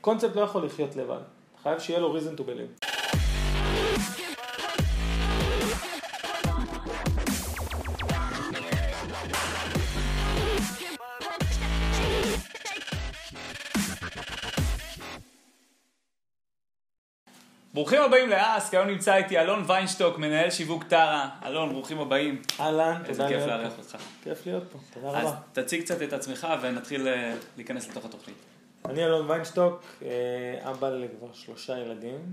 קונספט לא יכול לחיות לבד, חייב שיהיה לו reason to believe. ברוכים הבאים לאסק, היום נמצא איתי אלון ויינשטוק, מנהל שיווק טרה. אלון, ברוכים הבאים. אהלן, תודה להיות פה. איזה כיף לארח אותך. כיף להיות פה, תודה רבה. אז תציג קצת את עצמך ונתחיל להיכנס לתוך התוכנית. אני אלון ויינשטוק, אבא לכבר 3 ילדים,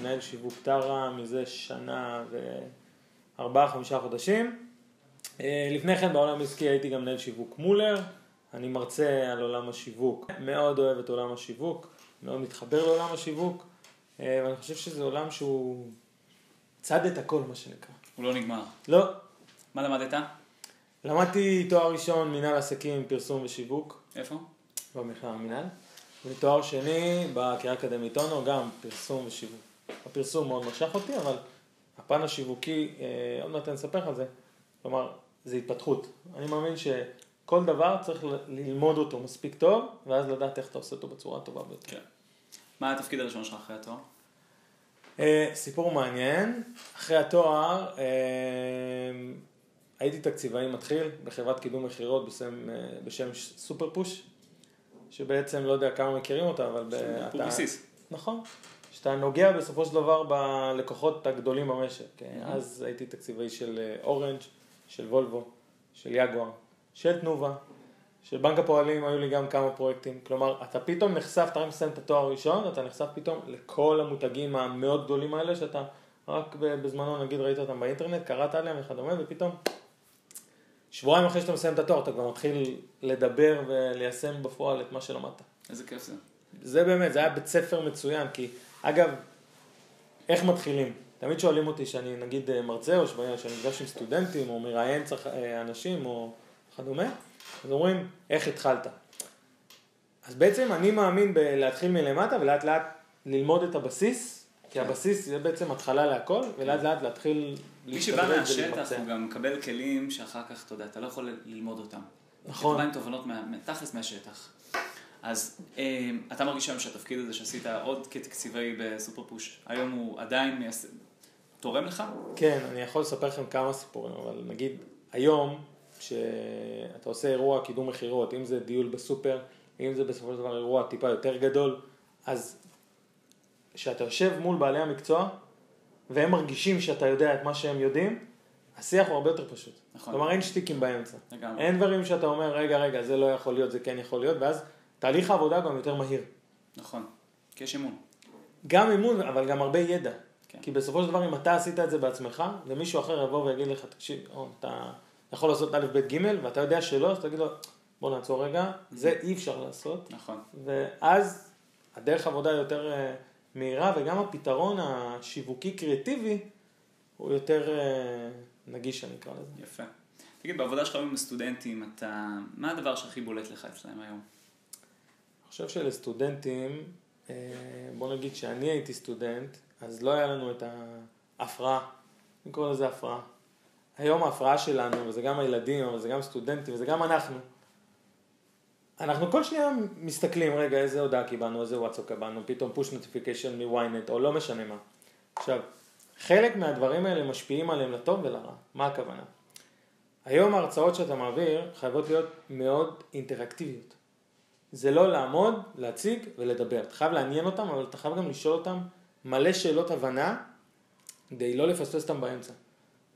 מנהל שיווק טרה מזה 1.5 חודשים. לפני כן בעולם העסקי הייתי גם מנהל שיווק מולר, אני מרצה על עולם השיווק, מאוד אוהב את עולם השיווק, מאוד מתחבר לעולם השיווק. ואני חושב שזה עולם שהוא צד את הכל, מה שנקרא. הוא לא נגמר. לא. מה למדת? למדתי תואר ראשון, מנהל עסקים, פרסום ושיווק. איפה? במכללה המנהל. ותואר שני, בקריה האקדמית אונו, גם פרסום ושיווק. הפרסום מאוד משך אותי, אבל הפן השיווקי, עוד מעט אני אספר על זה, כלומר, זה התפתחות. אני מאמין שכל דבר צריך ללמוד אותו מספיק טוב, ואז לדעת איך אתה עושה אותו בצורה טובה ביותר. כן. מה התפקיד הראשון שלך אחרי התואר? סיפור מעניין. אחרי התואר הייתי תקציבאי מתחיל בחברת קידום מחירות בשם סופר פוש, שבעצם לא יודע כמה מכירים אותה, אבל פוביסיס. נכון. שאתה נוגע בסופו של דבר בלקוחות הגדולים במשק. אז הייתי תקציבאי של אורנג', של וולבו, של יגואר, של תנובה. של בנק הפועלים היו לי גם כמה פרויקטים. כלומר, אתה פתאום נחשף, אתה מסיים את התואר הראשון, אתה נחשף פתאום לכל המותגים המאוד גדולים האלה, שאתה רק בזמנו, נגיד, ראית אותם באינטרנט, קראת עליהם וכדומה, ופתאום, שבועיים אחרי שאתה מסיים את התואר, אתה כבר מתחיל לדבר וליישם בפועל את מה שלמדת. איזה כיף זה. זה באמת, זה היה בית ספר מצוין, כי, אגב, איך מתחילים? תמיד שואלים אותי שאני, נגיד, מרצה, או שאני מפגש עם סטודנטים, או מראיין אנשים, או כדומה. אז אומרים, איך התחלת? אז בעצם אני מאמין להתחיל מלמטה ולאט לאט ללמוד את הבסיס, כי הבסיס זה בעצם התחלה להכל, ולאט לאט להתחיל להשתדרג ולהתפצע. מי שבא מהשטח הוא גם מקבל כלים שאחר כך, אתה יודע, אתה לא יכול ללמוד אותם. נכון. אתה בא עם תובנות מתכלס מהשטח. אז אתה מרגיש היום שהתפקיד הזה שעשית עוד כתקציבי בסופר פוש, היום הוא עדיין תורם לך? כן, אני יכול לספר לכם כמה סיפורים, אבל נגיד היום, שאתה עושה אירוע קידום מחירות, אם זה דיול בסופר, אם זה בסופו של דבר אירוע טיפה יותר גדול, אז כשאתה יושב מול בעלי המקצוע, והם מרגישים שאתה יודע את מה שהם יודעים, השיח הוא הרבה יותר פשוט. נכון. כלומר, אין שטיקים באמצע. נכון. אין דברים שאתה אומר, רגע, זה לא יכול להיות, זה כן יכול להיות, ואז תהליך העבודה גם יותר מהיר. נכון. כי יש אמון. גם אמון, אבל גם הרבה ידע. כן. כי בסופו של דבר, אם אתה עשית את זה בעצמך, ומישהו אחר יבוא ויגיד לך, תקשיב, אתה יכול לעשות א' ב' ג' ואתה יודע שלא, אז תגיד לו, בוא נעצור רגע, זה אי אפשר לעשות. נכון. ואז הדרך עבודה יותר מהירה, וגם הפתרון השיווקי קריאטיבי הוא יותר נגיש, אני אקרא לזה. יפה. תגיד, בעבודה שלך עם הסטודנטים, מה הדבר שהכי בולט לך אצלהם היום? אני חושב שלסטודנטים, בוא נגיד שאני הייתי סטודנט, אז לא היה לנו את ההפרעה, אני קורא לזה הפרעה. היום ההפרעה שלנו, וזה גם הילדים, וזה גם סטודנטים, וזה גם אנחנו. אנחנו כל שנייה מסתכלים, רגע, איזה הודעה קיבלנו, איזה וואטסאפ קיבלנו, פתאום פוש נוטיפיקיישן מוויינט, או לא משנה מה. עכשיו, חלק מהדברים האלה משפיעים עליהם לטוב ולרע. מה הכוונה? היום ההרצאות שאתה מעביר חייבות להיות מאוד אינטראקטיביות. זה לא לעמוד, להציג ולדבר. אתה חייב לעניין אותם, אבל אתה חייב גם לשאול אותם מלא שאלות הבנה, די לא לפספס אותם באמצע.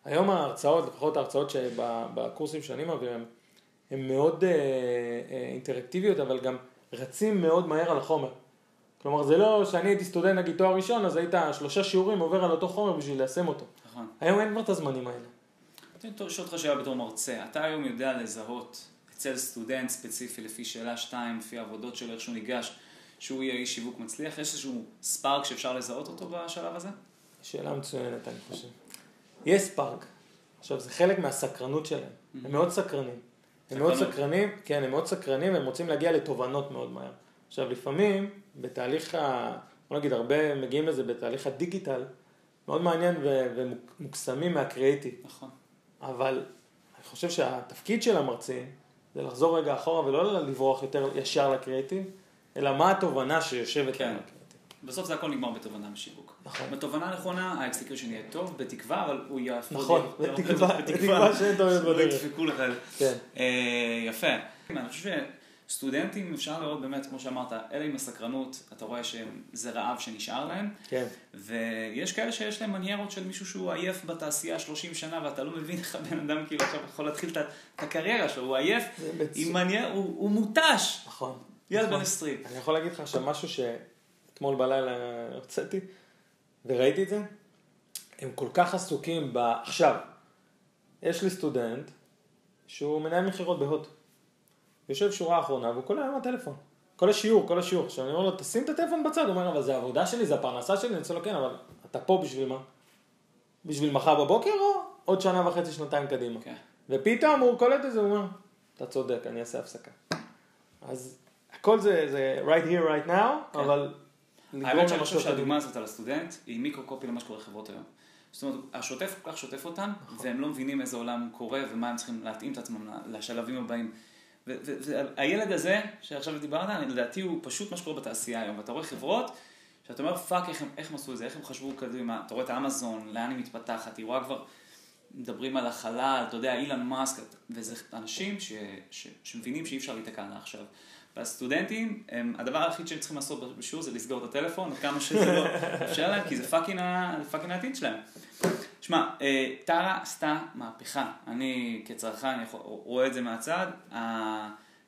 היום ההרצאות, לפחות ההרצאות שבקורסים שאני מעביר, הן מאוד אינטראקטיביות, אבל גם רצים מאוד מהר על החומר. כלומר, זה לא שאני הייתי סטודנט, נגיד תואר ראשון, אז היית 3 שיעורים עובר על אותו חומר בשביל ליישם אותו. נכון. היום אין כבר את הזמנים האלה. אני שואל אותך שאלה בתור מרצה, אתה היום יודע לזהות אצל סטודנט ספציפי לפי שאלה 2, לפי העבודות שלו, איך שהוא ניגש, שהוא יהיה איש שיווק מצליח, יש איזשהו ספארק שאפשר לזהות אותו בשלב הזה? שאלה מצוינת, אני חושב. יש ספארק. עכשיו, זה חלק מהסקרנות שלהם. הם מאוד סקרנים. הם מאוד סקרנים, והם רוצים להגיע לתובנות מאוד מהר. עכשיו, לפעמים, בתהליך בוא נגיד, הרבה מגיעים לזה בתהליך הדיגיטל, מאוד מעניין ומוקסמים מהקריאיטיב. נכון. אבל אני חושב שהתפקיד של המרצים, זה לחזור רגע אחורה ולא לברוח יותר ישר לקריאיטיב, אלא מה התובנה שיושבת כאן. בסוף זה הכל נגמר בתובנה משיווק. נכון. בתובנה נכונה, האקסקיושן יהיה טוב, בתקווה, אבל הוא יאפודי. נכון, בתקווה שאין דומה בדרך. שדפיקו לך. כן. יפה. אני חושב שסטודנטים אפשר לראות באמת, כמו שאמרת, אלה עם הסקרנות, אתה רואה שזה רעב שנשאר להם. כן. ויש כאלה שיש להם מניירות של מישהו שהוא עייף בתעשייה 30 שנה, ואתה לא מבין איך בן אדם כאילו עכשיו יכול להתחיל את הקריירה שלו, הוא עייף, הוא מותש. נכון. יאללה בן 20. אני יכול להגיד לך שמשהו אתמול בלילה הוצאתי, וראיתי את זה, הם כל כך עסוקים עכשיו. יש לי סטודנט, שהוא מנהל מחירות בהוט. יושב שורה האחרונה, והוא כל היום הטלפון. כל השיעור. כשאני אומר לו, תשים את הטלפון בצד, הוא אומר, אבל זה העבודה שלי, זה הפרנסה שלי, אני רוצה לו, כן, אבל אתה פה בשביל מה? בשביל מחר בבוקר, או עוד שנה וחצי, שנתיים קדימה? Okay. ופתאום הוא קולט את זה, הוא אומר, אתה צודק, אני אעשה הפסקה. אז הכל זה right here, right now, okay. אבל האמת שאני חושב שהדוגמה הזאת על הסטודנט היא מיקרו-קופי למה שקורה חברות היום. זאת אומרת, השוטף כל כך שוטף אותם, והם לא מבינים איזה עולם קורה ומה הם צריכים להתאים את עצמם לשלבים הבאים. והילד הזה, שעכשיו דיברנו, לדעתי הוא פשוט מה שקורה בתעשייה היום. ואתה רואה חברות, שאתה אומר, פאק, איך הם עשו את זה, איך הם חשבו קדימה, אתה רואה את האמזון, לאן היא מתפתחת, היא רואה כבר, מדברים על החלל, אתה יודע, אילן מאסק, וזה אנשים שמבינים שאי אפשר להתקע עכשיו. והסטודנטים, הדבר היחיד שהם צריכים לעשות בשיעור זה לסגור את הטלפון, כמה שזה לא אפשר להם, כי זה פאקינג העתיד שלהם. שמע, טרה עשתה מהפכה. אני כצרכן רואה את זה מהצד.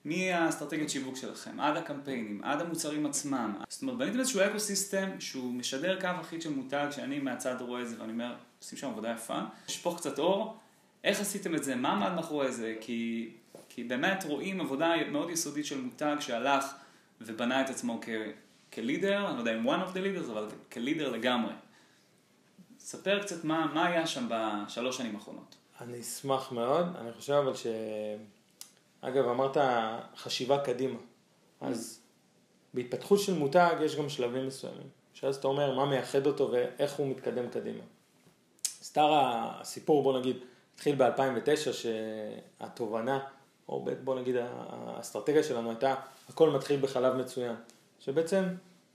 מהאסטרטגיית שיווק שלכם, עד הקמפיינים, עד המוצרים עצמם. זאת אומרת, בניתם איזשהו אקוסיסטם שהוא משדר קו אחיד של מותג, שאני מהצד רואה את זה ואני אומר, עושים שם עבודה יפה. שפוך קצת אור, איך עשיתם את זה, מה עמד מאחורי זה, כי באמת רואים עבודה מאוד יסודית של מותג שהלך ובנה את עצמו כלידר, אני לא יודע אם one of the leaders, אבל כלידר לגמרי. ספר קצת מה היה שם בשלוש שנים האחרונות. אני אשמח מאוד, אני חושב אבל אגב, אמרת חשיבה קדימה. אז בהתפתחות של מותג יש גם שלבים מסוימים, שאז אתה אומר מה מייחד אותו ואיך הוא מתקדם קדימה. סטאר הסיפור, בוא נגיד, התחיל ב-2009 שהתובנה, או בוא נגיד האסטרטגיה שלנו הייתה, הכל מתחיל בחלב מצוין. שבעצם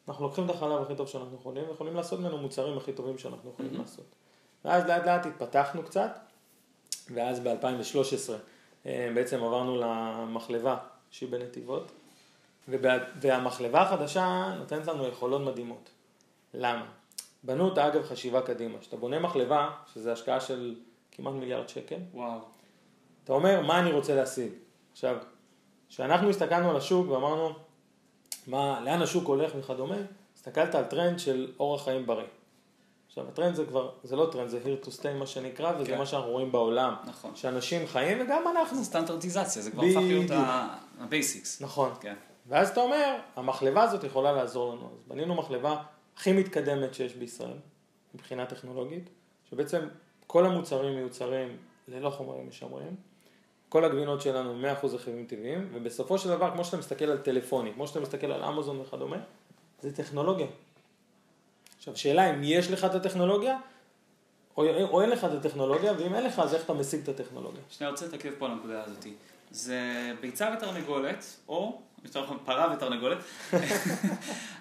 אנחנו לוקחים את החלב הכי טוב שאנחנו יכולים, ויכולים לעשות ממנו מוצרים הכי טובים שאנחנו יכולים לעשות. ואז לאט התפתחנו קצת, ואז ב-2013 בעצם עברנו למחלבה שהיא בנתיבות, והמחלבה החדשה נותנת לנו יכולות מדהימות. למה? בנו אותה אגב חשיבה קדימה. כשאתה בונה מחלבה, שזה השקעה של כמעט $1 מיליארד. וואו. אתה אומר, מה אני רוצה להשיג? עכשיו, כשאנחנו הסתכלנו על השוק ואמרנו, לאן השוק הולך וכדומה, הסתכלת על טרנד של אורח חיים בריא. עכשיו, הטרנד זה כבר, זה לא טרנד, זה here to stay מה שנקרא, וזה מה שאנחנו רואים בעולם. נכון. שאנשים חיים וגם אנחנו. סטנדרטיזציה, זה כבר הפך להיות הבייסיקס. נכון. כן. ואז אתה אומר, המחלבה הזאת יכולה לעזור לנו. אז בנינו מחלבה הכי מתקדמת שיש בישראל, מבחינה טכנולוגית, שבעצם כל המוצרים מיוצרים ללא חומרים משמרים, כל הגבינות שלנו 100% רכיבים טבעיים, ובסופו של דבר, כמו שאתה מסתכל על טלפונים, כמו שאתה מסתכל על אמזון וכדומה, זה טכנולוגיה. עכשיו, שאלה אם יש לך את הטכנולוגיה, או אין לך את הטכנולוגיה, ואם אין לך, אז איך אתה משיג את הטכנולוגיה? שאני רוצה להתעכב פה על הנקודה הזאת. זה ביצה ותרנגולת, או יותר נכון, פרה ותרנגולת.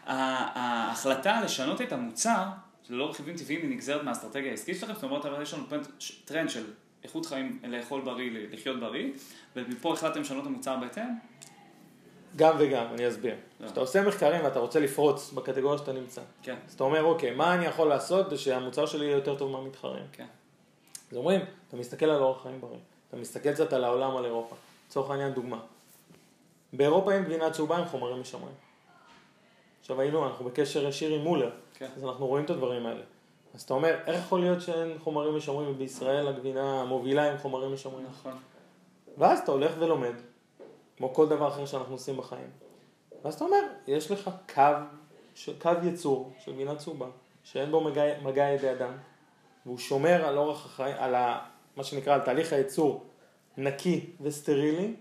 ההחלטה לשנות את המוצר, שללא רכיבים טבעיים, היא נגזרת מהאסטרטגיה העסקית שלכם, זאת אומרת, יש לנו טרנד של איכות חיים, לאכול בריא, לחיות בריא, ומפה החלטתם לשנות המוצר בהתאם? גם וגם, אני אסביר. כשאתה עושה מחקרים ואתה רוצה לפרוץ בקטגוריה שאתה נמצא. כן. אז אתה אומר, אוקיי, מה אני יכול לעשות זה שהמוצר שלי יהיה יותר טוב מהמתחרים? כן. אז אומרים, אתה מסתכל על אורח חיים בריא, אתה מסתכל קצת על העולם, על אירופה. לצורך העניין, דוגמה. באירופה אין גבינה צהובה עם חומרים משמרים. עכשיו היינו, אנחנו בקשר ישיר עם מולר, אז אנחנו רואים את הדברים האלה. אז אתה אומר, איך יכול להיות שאין חומרים משמרים, ובישראל הגבינה מובילה עם חומרים משמרים? נכון. ואז אתה הולך ולומד, כמו כל דבר אחר שאנחנו עושים בחיים. ואז אתה אומר, יש לך קו יצור של גבינה צהובה, שאין בו מגע ידי אדם, והוא שומר על אורח החיים, על מה שנקרא, על תהליך היצור נקי וסטרילי,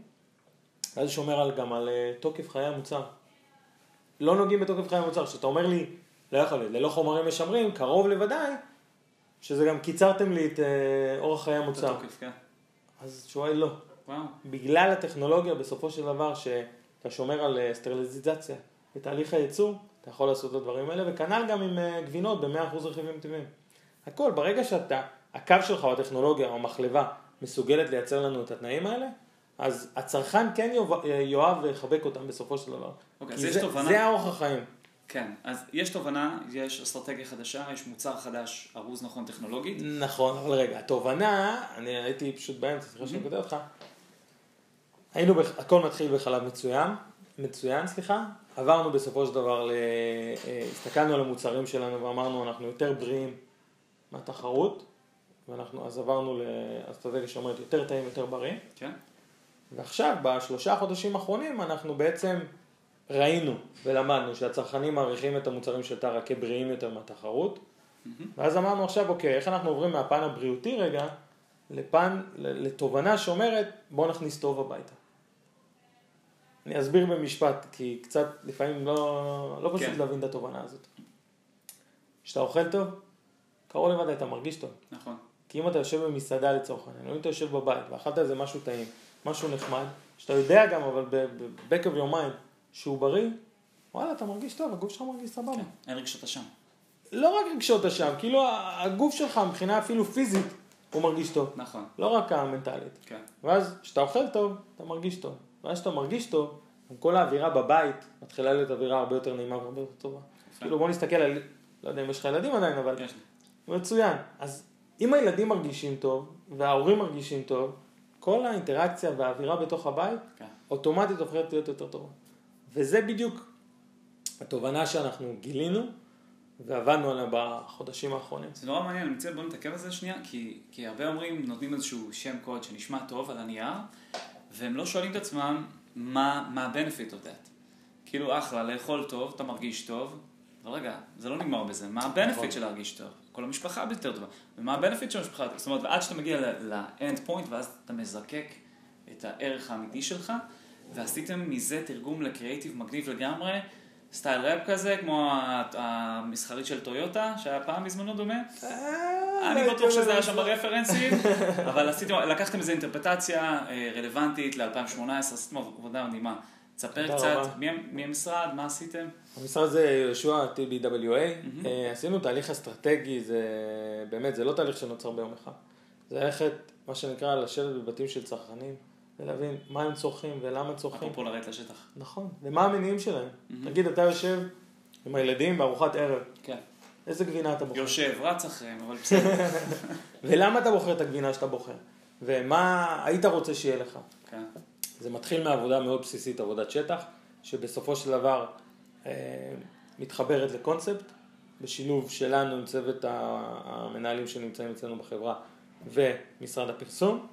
ואז שומר גם על תוקף חיי המוצר. לא נוגעים בתוקף חיי המוצר, שאתה אומר לי, לא יכול להיות, ללא חומרים משמרים, קרוב לוודאי, שזה גם קיצרתם לי את אורח חיי המוצר. בתוקף, כן. אז שואל לא. וואו. בגלל הטכנולוגיה, בסופו של דבר, שאתה שומר על סטריליזציה, בתהליך הייצור, אתה יכול לעשות את הדברים האלה, וכנ"ל גם עם גבינות ב-100% רכיבים טבעיים. הכל, ברגע שאתה, הקו שלך או הטכנולוגיה או המחלבה מסוגלת לייצר לנו את התנאים האלה, אז הצרכן כן יאהב ויחבק אותם בסופו של דבר. אוקיי, אז יש תובנה. זה האורח החיים. כן, אז יש תובנה, יש אסטרטגיה חדשה, יש מוצר חדש, ארוז נכון טכנולוגית. נכון, אבל רגע, התובנה, אני הייתי פשוט באמצע, סליחה שאני כותב אותך, הכל מתחיל בחלב מצוין, עברנו בסופו של דבר, הסתכלנו על המוצרים שלנו ואמרנו, אנחנו יותר בריאים מהתחרות, אז עברנו לאסטרטגיה שאומרת יותר טעים, יותר בריא. כן. ועכשיו, בשלושה חודשים האחרונים, אנחנו בעצם ראינו ולמדנו שהצרכנים מעריכים את המוצרים של טרה כבריאים יותר מהתחרות, ואז אמרנו עכשיו, אוקיי, איך אנחנו עוברים מהפן הבריאותי רגע, לתובנה שאומרת, בוא נכניס טוב הביתה. אני אסביר במשפט, כי קצת לפעמים לא פשוט להבין את התובנה הזאת. כשאתה אוכל טוב, קרוב לבד אתה מרגיש טוב. נכון. כי אם אתה יושב במסעדה לצורך העניין, אם אתה יושב בבית ואכלת איזה משהו טעים, משהו נחמד, שאתה יודע גם, אבל ב-back of your mind, שהוא בריא, וואלה, אתה מרגיש טוב, הגוף שלך מרגיש סבבה. כן, אין רגשות אשם. לא רק רגשות אשם, כאילו הגוף שלך מבחינה אפילו פיזית, הוא מרגיש טוב. נכון. לא רק המנטלית. כן. ואז כשאתה אוכל טוב, אתה מרגיש טוב. ואז כשאתה מרגיש טוב, כל האווירה בבית מתחילה להיות אווירה הרבה יותר נעימה והרבה יותר טובה. כאילו בוא נסתכל על, לא יודע אם יש לך ילדים עדיין, אבל מצוין. אז אם הילדים מרגישים טוב, וההורים מרגישים טוב, כל האינטראקציה והאווירה בתוך הבית, אוטומטית הופכת להיות יותר טובה. וזה בדיוק התובנה שאנחנו גילינו, ועבדנו עליה בחודשים האחרונים. זה נורא מעניין, אני מציע בוא נתעכב על זה שנייה, כי הרבה אומרים, נותנים איזשהו שם קוד שנשמע טוב על הנייר, והם לא שואלים את עצמם מה הבנפיט עוד את. כאילו אחלה, לאכול טוב, אתה מרגיש טוב, אבל רגע, זה לא נגמר בזה, מה הבנפיט של להרגיש טוב? כל המשפחה ביותר טובה, ומה הבנפיט של המשפחה? זאת אומרת, ועד שאתה מגיע ל-end point, ואז אתה מזקק את הערך האמיתי שלך, ועשיתם מזה תרגום לקריאיטיב מגניב לגמרי, סטייל ראפ כזה, כמו המסחרית של טויוטה, שהיה פעם בזמנו דומה. אני בטוח שזה היה שם ברפרנסים, אבל לקחתם איזו אינטרפטציה רלוונטית ל-2018, עשיתם עבודה מדהימה. תספר קצת, מי המשרד, מה עשיתם? המשרד זה יהושע, TBWA. עשינו תהליך אסטרטגי, באמת, זה לא תהליך שנוצר ביום אחד. זה הלכת, מה שנקרא, לשבת בבתים של צרכנים, ולהבין מה הם צורכים ולמה צורכים. אפרופו לרדת לשטח. נכון, ומה המניעים שלהם. תגיד, אתה יושב עם הילדים בארוחת ערב. כן. איזה גבינה אתה בוחר? יושב, רץ אחריהם, אבל בסדר. ולמה אתה בוחר את הגבינה שאתה בוחר? ומה היית רוצה שיהיה לך? כן. זה מתחיל מעבודה מאוד בסיסית, עבודת שטח, שבסופו של דבר מתחברת לקונספט, בשילוב שלנו עם צוות המנהלים שנמצאים אצלנו בחברה ומשרד הפרסום.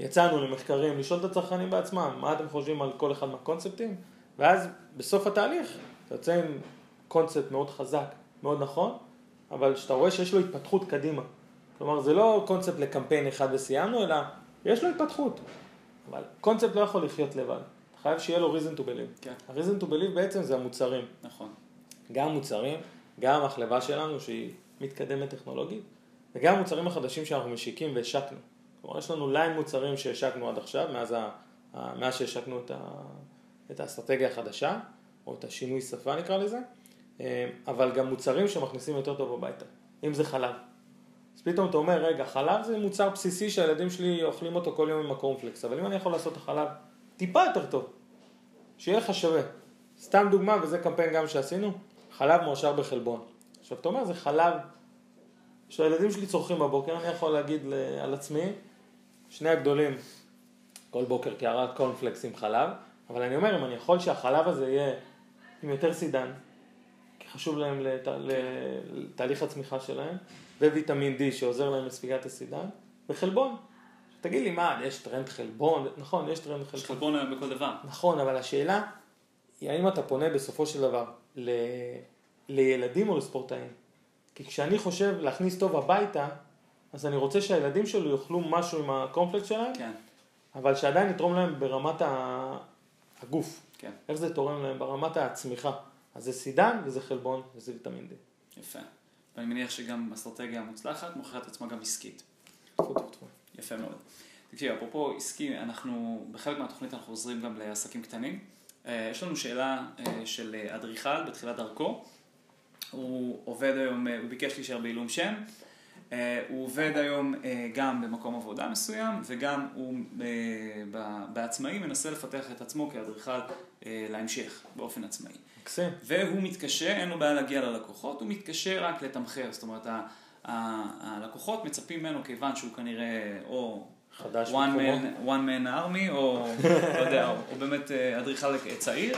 יצאנו למחקרים, לשאול את הצרכנים בעצמם, מה אתם חושבים על כל אחד מהקונספטים, ואז בסוף התהליך, אתה יוצא עם קונספט מאוד חזק, מאוד נכון, אבל שאתה רואה שיש לו התפתחות קדימה. כלומר, זה לא קונספט לקמפיין אחד וסיימנו, אלא יש לו התפתחות. אבל קונספט לא יכול לחיות לבד. אתה חייב שיהיה לו reason to believe. ה-reason to believe בעצם זה המוצרים. נכון. גם מוצרים, גם החלבה שלנו שהיא מתקדמת טכנולוגית, וגם המוצרים החדשים שאנחנו משיקים והשקנו. כלומר, יש לנו ליין מוצרים שהשקנו עד עכשיו, מאז שהשקנו את האסטרטגיה החדשה, או את השינוי שפה נקרא לזה, אבל גם מוצרים שמכניסים יותר טוב הביתה, אם זה חלב. אז פתאום אתה אומר, רגע, חלב זה מוצר בסיסי שהילדים שלי אוכלים אותו כל יום עם הקורנפלקס, אבל אם אני יכול לעשות את החלב טיפה יותר טוב, שיהיה לך שווה. סתם דוגמה, וזה קמפיין גם שעשינו, חלב מועשר בחלבון. עכשיו, אתה אומר, זה חלב שהילדים שלי צורכים בבוקר, אני יכול להגיד על עצמי, שני הגדולים, כל בוקר קערת קורנפלקס עם חלב, אבל אני אומר, אם אני יכול שהחלב הזה יהיה עם יותר סידן, כי חשוב להם לתהליך הצמיחה שלהם, וויטמין D שעוזר להם לספיגת הסידן, וחלבון. תגיד לי, מה, יש טרנד חלבון? נכון, יש טרנד חלבון. יש חלבון היום בכל דבר. נכון, אבל השאלה היא האם אתה פונה בסופו של דבר לילדים או לספורטאים. כי כשאני חושב להכניס טוב הביתה, אז אני רוצה שהילדים שלו יאכלו משהו עם הקומפלקס שלהם, כן. אבל שעדיין יתרום להם ברמת הגוף. כן. איך זה תורם להם? ברמת הצמיחה. אז זה סידן וזה חלבון וזה ויטמין D. יפה. ואני מניח שגם אסטרטגיה המוצלחת מוכרת עצמה גם עסקית. יפה מאוד. תקשיב, אפרופו עסקי, אנחנו בחלק מהתוכנית אנחנו עוזרים גם לעסקים קטנים, יש לנו שאלה של אדריכל בתחילת דרכו. הוא עובד היום, הוא ביקש להישאר בעילום שם, הוא עובד היום גם במקום עבודה מסוים, וגם הוא בעצמאי מנסה לפתח את עצמו כאדריכל להמשך באופן עצמאי. והוא מתקשה, אין לו בעיה להגיע ללקוחות, הוא מתקשה רק לתמחר, זאת אומרת, הלקוחות מצפים ממנו כיוון שהוא כנראה או one man army, או באמת אדריכל צעיר,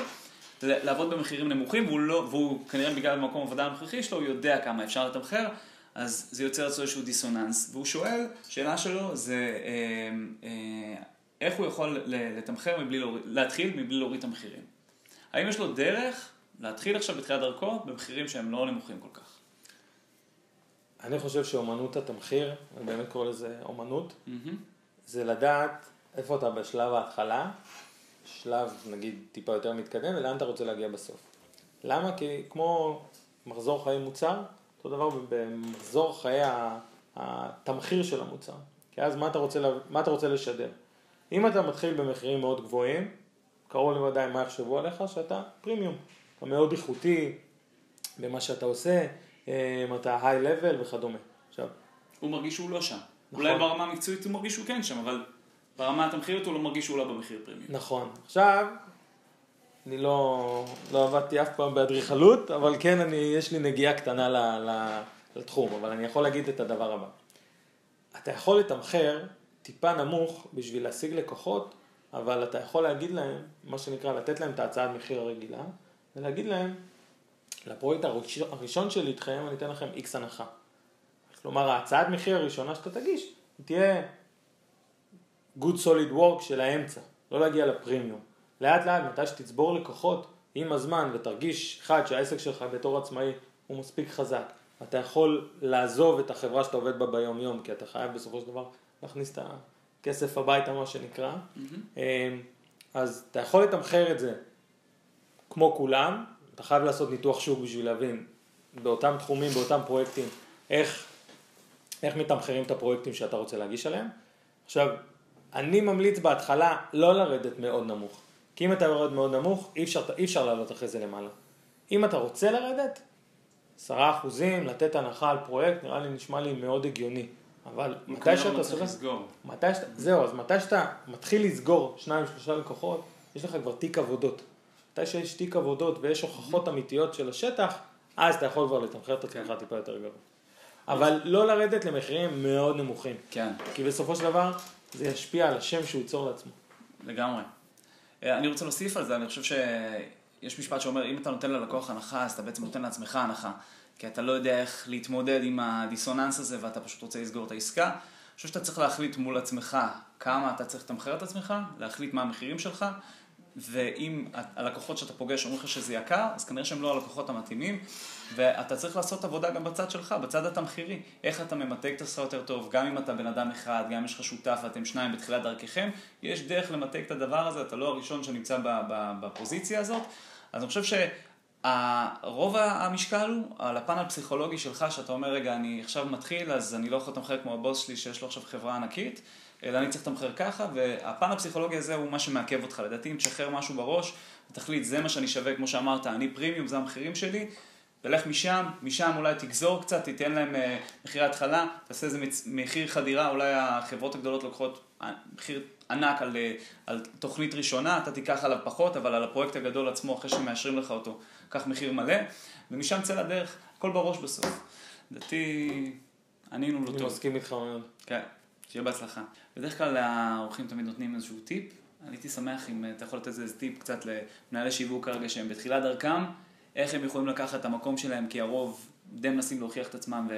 לעבוד במחירים נמוכים, והוא כנראה בגלל במקום עבודה המכרחי שלו, הוא יודע כמה אפשר לתמחר, אז זה יוצר עצמו איזשהו דיסוננס, והוא שואל, שאלה שלו זה איך הוא יכול לתמחר, להתחיל מבלי להוריד את המחירים. האם יש לו דרך להתחיל עכשיו בתחילת דרכו במחירים שהם לא נמוכים כל כך? אני חושב שאומנות התמחיר, אני באמת קורא לזה אומנות, זה לדעת איפה אתה בשלב ההתחלה, שלב נגיד טיפה יותר מתקדם, ולאן אתה רוצה להגיע בסוף. למה? כי כמו מחזור חיי מוצר, אותו דבר במחזור חיי התמחיר של המוצר. כי אז מה אתה רוצה לשדר? אם אתה מתחיל במחירים מאוד גבוהים, קרוב לוודאי מה יחשבו עליך, שאתה פרימיום. אתה מאוד איכותי במה שאתה עושה, אתה high level וכדומה. עכשיו, הוא מרגיש שהוא לא שם. נכון. אולי ברמה המקצועית הוא מרגיש שהוא כן שם, אבל ברמה התמחיר הוא לא מרגיש שהוא לא במחיר פרימיום. נכון. עכשיו, אני לא עבדתי אף פעם באדריכלות, אבל כן, יש לי נגיעה קטנה לתחום, אבל אני יכול להגיד את הדבר הבא. אתה יכול לתמחר טיפה נמוך בשביל להשיג לקוחות, אבל אתה יכול להגיד להם, מה שנקרא, לתת להם את ההצעת מחיר הרגילה, ולהגיד להם, לפרויקט הראשון שלי איתכם, אני אתן לכם X הנחה. כלומר, ההצעת מחיר הראשונה שאתה תגיש, היא תהיה good solid work של האמצע, לא להגיע לפרימיום. לאט לאט, מתי שתצבור לקוחות עם הזמן ותרגיש אחד שהעסק שלך בתור עצמאי הוא מספיק חזק, אתה יכול לעזוב את החברה שאתה עובד בה ביום יום, כי אתה חייב בסופו של דבר להכניס את הכסף הביתה, מה שנקרא. אז אתה יכול לתמחר את זה כמו כולם, אתה חייב לעשות ניתוח שוק בשביל להבין באותם תחומים, באותם פרויקטים, איך מתמחרים את הפרויקטים שאתה רוצה להגיש עליהם. עכשיו, אני ממליץ בהתחלה לא לרדת מאוד נמוך. כי אם אתה יורד מאוד נמוך, אי אפשר לעלות אחרי זה למעלה. אם אתה רוצה לרדת, 10% לתת הנחה על פרויקט, נשמע לי מאוד הגיוני. אבל מתי שאתה מתחיל לסגור 2-3 לקוחות, יש לך כבר תיק עבודות. מתי שיש תיק עבודות ויש הוכחות אמיתיות של השטח, אז אתה יכול כבר לתמחר את עצמך טיפה יותר גבוה. אבל לא לרדת למחירים מאוד נמוכים. כן. כי בסופו של דבר, זה ישפיע על השם שהוא ייצור לעצמו. לגמרי. אני רוצה להוסיף על זה, אני חושב שיש משפט שאומר, אם אתה נותן ללקוח הנחה, אז אתה בעצם נותן לעצמך הנחה, כי אתה לא יודע איך להתמודד עם הדיסוננס הזה, ואתה פשוט רוצה לסגור את העסקה. אני חושב שאתה צריך להחליט מול עצמך, כמה אתה צריך לתמחר את עצמך, להחליט מה המחירים שלך, ואם הלקוחות שאתה פוגש אומרים לך שזה יקר, אז כנראה שהם לא הלקוחות המתאימים, ואתה צריך לעשות עבודה גם בצד שלך, בצד התמחירי, איך אתה ממתג את השכר יותר טוב, גם אם אתה בן אדם אחד, גם אם יש לך שותף ואתם שניים בתחילת דרככם, יש דרך למתג את הדבר הזה, אתה לא הראשון שנמצא בפוזיציה הזאת, אז אני חושב שרוב המשקל הוא על הפן הפסיכולוגי שלך, שאתה אומר רגע אני עכשיו מתחיל, אז אני לא יכול לתמחר כמו הבוס שלי שיש לו עכשיו חברה ענקית, אלא אני צריך לתמחר ככה, והפן הפסיכולוגי הזה הוא מה שמעכב אותך. לדעתי, אם תשחרר משהו בראש, ותחליט, זה מה שאני שווה, כמו שאמרת, אני פרימיום, זה המחירים שלי, תלך משם אולי תגזור קצת, תיתן להם מחירי התחלה, תעשה איזה מחיר חדירה, אולי החברות הגדולות לוקחות מחיר ענק על תוכנית ראשונה, אתה תיקח עליו פחות, אבל על הפרויקט הגדול עצמו, אחרי שמאשרים לך אותו, קח מחיר מלא, ומשם צא לדרך, הכל בראש בסוף. לדעתי, ענינו לו טוב. אני מסכים איתך מאוד. כן. שיהיה בהצלחה. בדרך כלל האורחים תמיד נותנים איזשהו טיפ. אני הייתי שמח אם אתה יכול לתת איזה טיפ קצת למנהלי שיווק כרגע שהם בתחילת דרכם, איך הם יכולים לקחת את המקום שלהם, כי הרוב די מנסים להוכיח את עצמם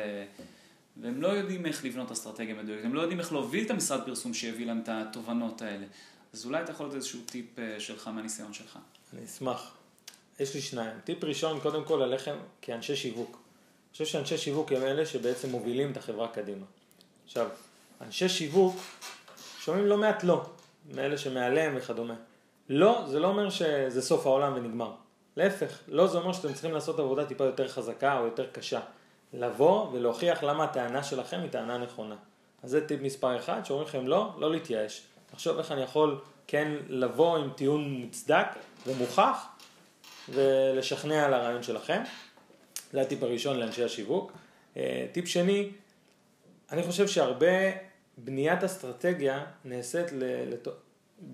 והם לא יודעים איך לבנות אסטרטגיה מדויקת, הם לא יודעים איך להוביל את המשרד פרסום שיביא להם את התובנות האלה. אז אולי אתה יכול לתת איזשהו טיפ שלך מהניסיון שלך. אני אשמח. יש לי שניים. טיפ ראשון, קודם כל עליכם כאנשי שיווק. אני חושב שאנשי שיווק הם אלה שבעצם מובילים את החברה קדימה. עכשיו, אנשי שיווק שומעים לא מעט לא, מאלה שמעליהם וכדומה. לא, זה לא אומר שזה סוף העולם ונגמר. להפך, לא זה אומר שאתם צריכים לעשות עבודה טיפה יותר חזקה או יותר קשה. לבוא ולהוכיח למה הטענה שלכם היא טענה נכונה. אז זה טיפ מספר אחד, שאומרים לכם לא להתייאש. תחשוב איך אני יכול כן לבוא עם טיעון מוצדק הוא מוכח, ולשכנע על הרעיון שלכם. זה הטיפ הראשון לאנשי השיווק. טיפ שני, אני חושב שהרבה בניית אסטרטגיה נעשית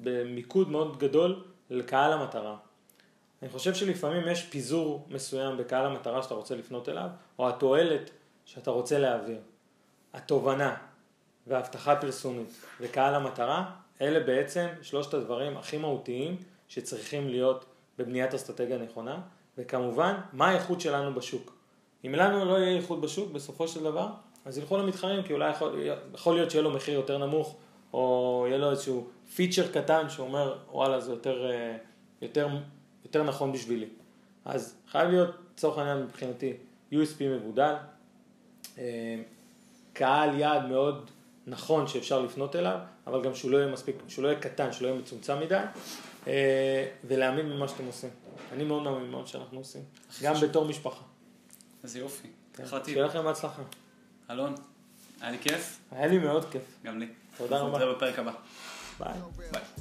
במיקוד מאוד גדול לקהל המטרה. אני חושב שלפעמים יש פיזור מסוים בקהל המטרה שאתה רוצה לפנות אליו, או התועלת שאתה רוצה להעביר. התובנה וההבטחה פרסומית וקהל המטרה, אלה בעצם שלושת הדברים הכי מהותיים שצריכים להיות בבניית אסטרטגיה נכונה, וכמובן, מה האיכות שלנו בשוק. אם לנו לא יהיה איכות בשוק, בסופו של דבר, אז ילכו למתחרים, כי אולי יכול להיות שיהיה לו מחיר יותר נמוך, או יהיה לו איזשהו פיצ'ר קטן שאומר, וואלה, זה יותר נכון בשבילי. אז חייב להיות, צורך העניין מבחינתי, USP מבודל, קהל יעד מאוד נכון שאפשר לפנות אליו, אבל גם שהוא לא יהיה מספיק, שהוא לא יהיה קטן, שהוא לא יהיה מצומצם מדי, ולהאמין במה שאתם עושים. אני מאוד מאמין מאוד שאנחנו עושים, גם בתור משפחה. אז יופי. שיהיה לכם הצלחה. אלון, היה לי כיף? היה לי מאוד כיף. גם לי. תודה רבה. נתראה בפרק הבא. Bye.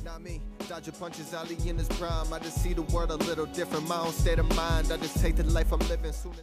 Not me. Dodger punches Ali in his prime. I just see the world a little different. My own state of mind. I just hate the life I'm living soon.